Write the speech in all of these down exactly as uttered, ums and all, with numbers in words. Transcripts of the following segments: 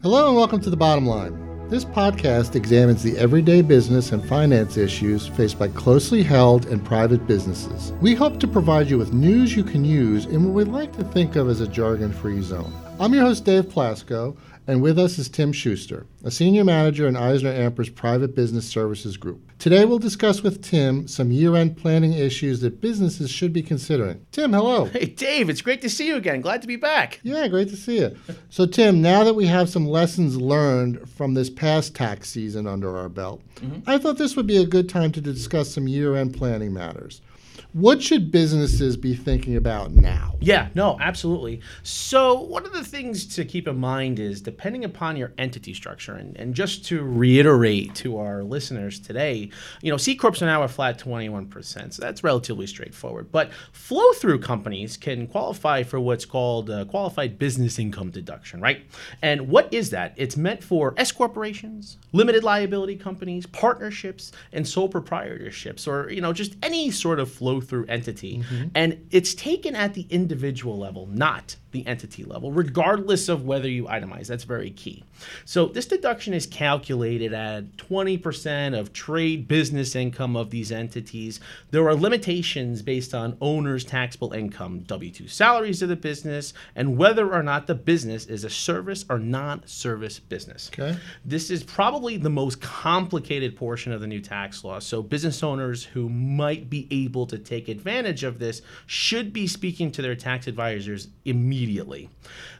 Hello and welcome to The Bottom Line. This podcast examines the everyday business and finance issues faced by closely held and private businesses. We hope to provide you with news you can use in what we like to think of as a jargon-free zone. I'm your host, Dave Plasco, and with us is Tim Schuster, a senior manager in EisnerAmper's Private Business Services Group. Today we'll discuss with Tim some year-end planning issues that businesses should be considering. Tim, hello. Hey, Dave, it's great to see you again. Glad to be back. Yeah, great to see you. So, Tim, now that we have some lessons learned from this past tax season under our belt, mm-hmm. I thought this would be a good time to discuss some year-end planning matters. What should businesses be thinking about now? Yeah, no, absolutely. So one of the things to keep in mind is, depending upon your entity structure, and, and just to reiterate to our listeners today, you know, C-Corps are now a flat twenty-one percent, so that's relatively straightforward. But flow-through companies can qualify for what's called a qualified business income deduction, right? And what is that? It's meant for S-Corporations, limited liability companies, partnerships, and sole proprietorships, or, you know, just any sort of flow through entity, mm-hmm. and it's taken at the individual level, not the entity level, regardless of whether you itemize. That's very key. So this deduction is calculated at twenty percent of trade business income of these entities. There are limitations based on owner's taxable income, W two salaries of the business, and whether or not the business is a service or non-service business. Okay. This is probably the most complicated portion of the new tax law, so business owners who might be able to take advantage of this should be speaking to their tax advisors immediately. Immediately.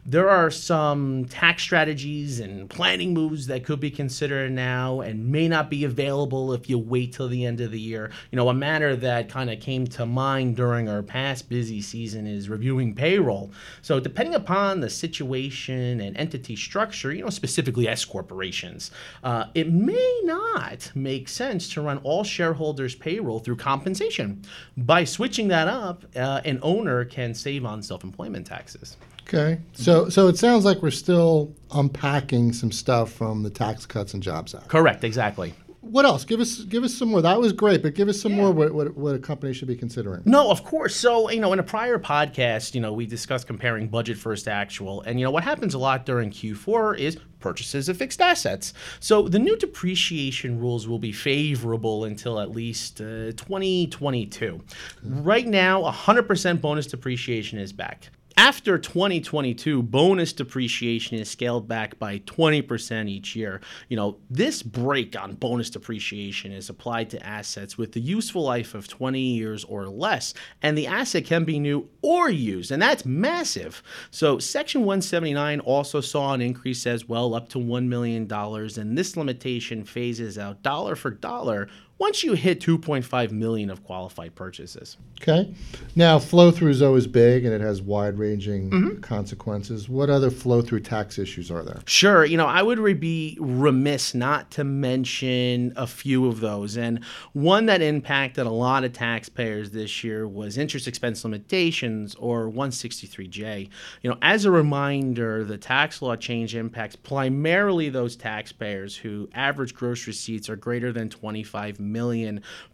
There are some tax strategies and planning moves that could be considered now and may not be available if you wait till the end of the year. You know, a matter that kind of came to mind during our past busy season is reviewing payroll. So depending upon the situation and entity structure, you know, specifically S corporations, uh, it may not make sense to run all shareholders' payroll through compensation. By switching that up, uh, an owner can save on self-employment taxes. Okay. So so it sounds like we're still unpacking some stuff from the Tax Cuts and Jobs Act. Correct, exactly. What else? Give us give us some more. That was great, but give us some yeah. more what, what what a company should be considering. No, of course. So, you know, in a prior podcast, you know, we discussed comparing budget versus actual. And, you know, what happens a lot during Q four is purchases of fixed assets. So the new depreciation rules will be favorable until at least uh, twenty twenty-two. Mm-hmm. Right now, one hundred percent bonus depreciation is back. After twenty twenty-two, bonus depreciation is scaled back by twenty percent each year. You know, this break on bonus depreciation is applied to assets with the useful life of twenty years or less, and the asset can be new or used, and that's massive. So Section one seventy-nine also saw an increase as well, up to one million dollars, and this limitation phases out dollar for dollar once you hit two point five million dollars of qualified purchases. Okay. Now, flow-through is always big, and it has wide-ranging mm-hmm. consequences. What other flow-through tax issues are there? Sure. You know, I would re- be remiss not to mention a few of those. And one that impacted a lot of taxpayers this year was interest expense limitations, or one sixty-three J. You know, as a reminder, the tax law change impacts primarily those taxpayers who average gross receipts are greater than twenty-five million dollars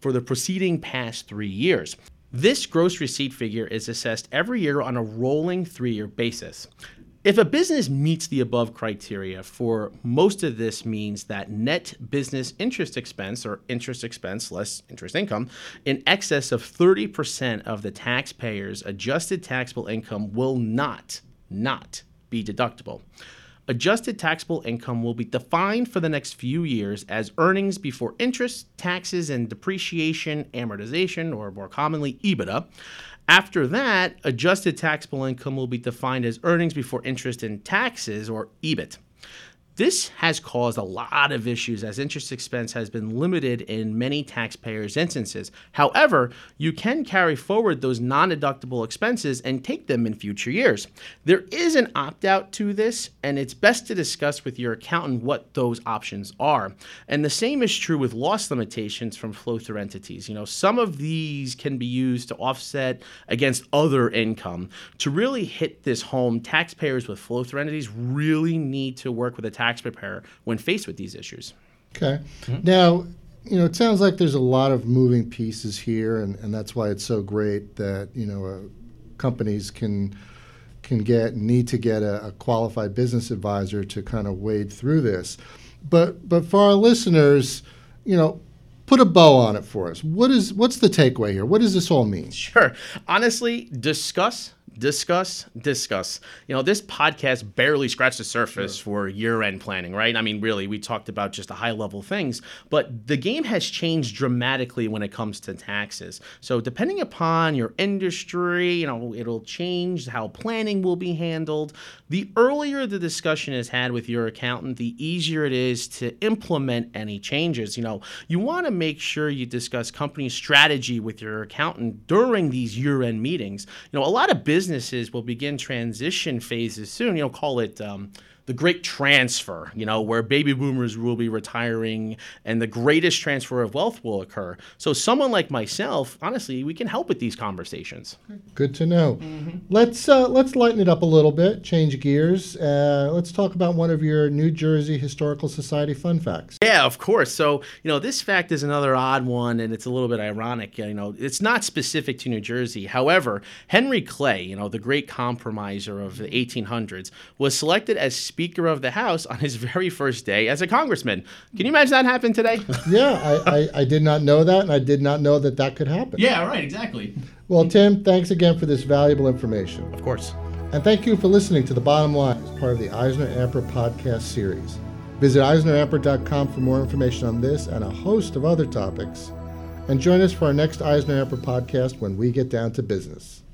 for the preceding past three years. This gross receipt figure is assessed every year on a rolling three-year basis. If a business meets the above criteria, for most of this means that net business interest expense, or interest expense less interest income, in excess of thirty percent of the taxpayer's adjusted taxable income will not, not be deductible. Adjusted taxable income will be defined for the next few years as earnings before interest, taxes, and depreciation, amortization, or more commonly, EBITDA. After that, adjusted taxable income will be defined as earnings before interest and taxes, or EBIT. This has caused a lot of issues, as interest expense has been limited in many taxpayers' instances. However, you can carry forward those non-deductible expenses and take them in future years. There is an opt-out to this, and it's best to discuss with your accountant what those options are. And the same is true with loss limitations from flow-through entities. You know, some of these can be used to offset against other income. To really hit this home, taxpayers with flow-through entities really need to work with a tax tax preparer when faced with these issues. Okay. Mm-hmm. Now, you know, it sounds like there's a lot of moving pieces here, and, and that's why it's so great that, you know, uh, companies can can get, need to get a, a qualified business advisor to kind of wade through this. But but for our listeners, you know, put a bow on it for us. What is what's the takeaway here? What does this all mean? Sure. Honestly, discuss, discuss, discuss. You know, this podcast barely scratched the surface sure. for year-end planning, right? I mean, really, we talked about just the high-level things, but the game has changed dramatically when it comes to taxes. So depending upon your industry, you know, it'll change how planning will be handled. The earlier the discussion is had with your accountant, the easier it is to implement any changes. You know, you want to make sure you discuss company strategy with your accountant during these year-end meetings. You know, a lot of businesses will begin transition phases soon. You know, call it um, the great transfer, you know, where baby boomers will be retiring and the greatest transfer of wealth will occur. So someone like myself, honestly, we can help with these conversations. Good to know. Mm-hmm. Let's uh, let's lighten it up a little bit, change gears. Uh, let's talk about one of your New Jersey Historical Society fun facts. Yeah, of course. So, you know, this fact is another odd one, and it's a little bit ironic. You know, it's not specific to New Jersey. However, Henry Clay, you know, the great compromiser of the eighteen hundreds, was selected as Speaker of the House on his very first day as a congressman. Can you imagine that happened today? yeah, I, I, I did not know that, and I did not know that that could happen. Yeah, right, exactly. Well, Tim, thanks again for this valuable information. Of course. And thank you for listening to The Bottom Line as part of the EisnerAmper podcast series. Visit Eisner Amper dot com for more information on this and a host of other topics. And join us for our next EisnerAmper podcast when we get down to business.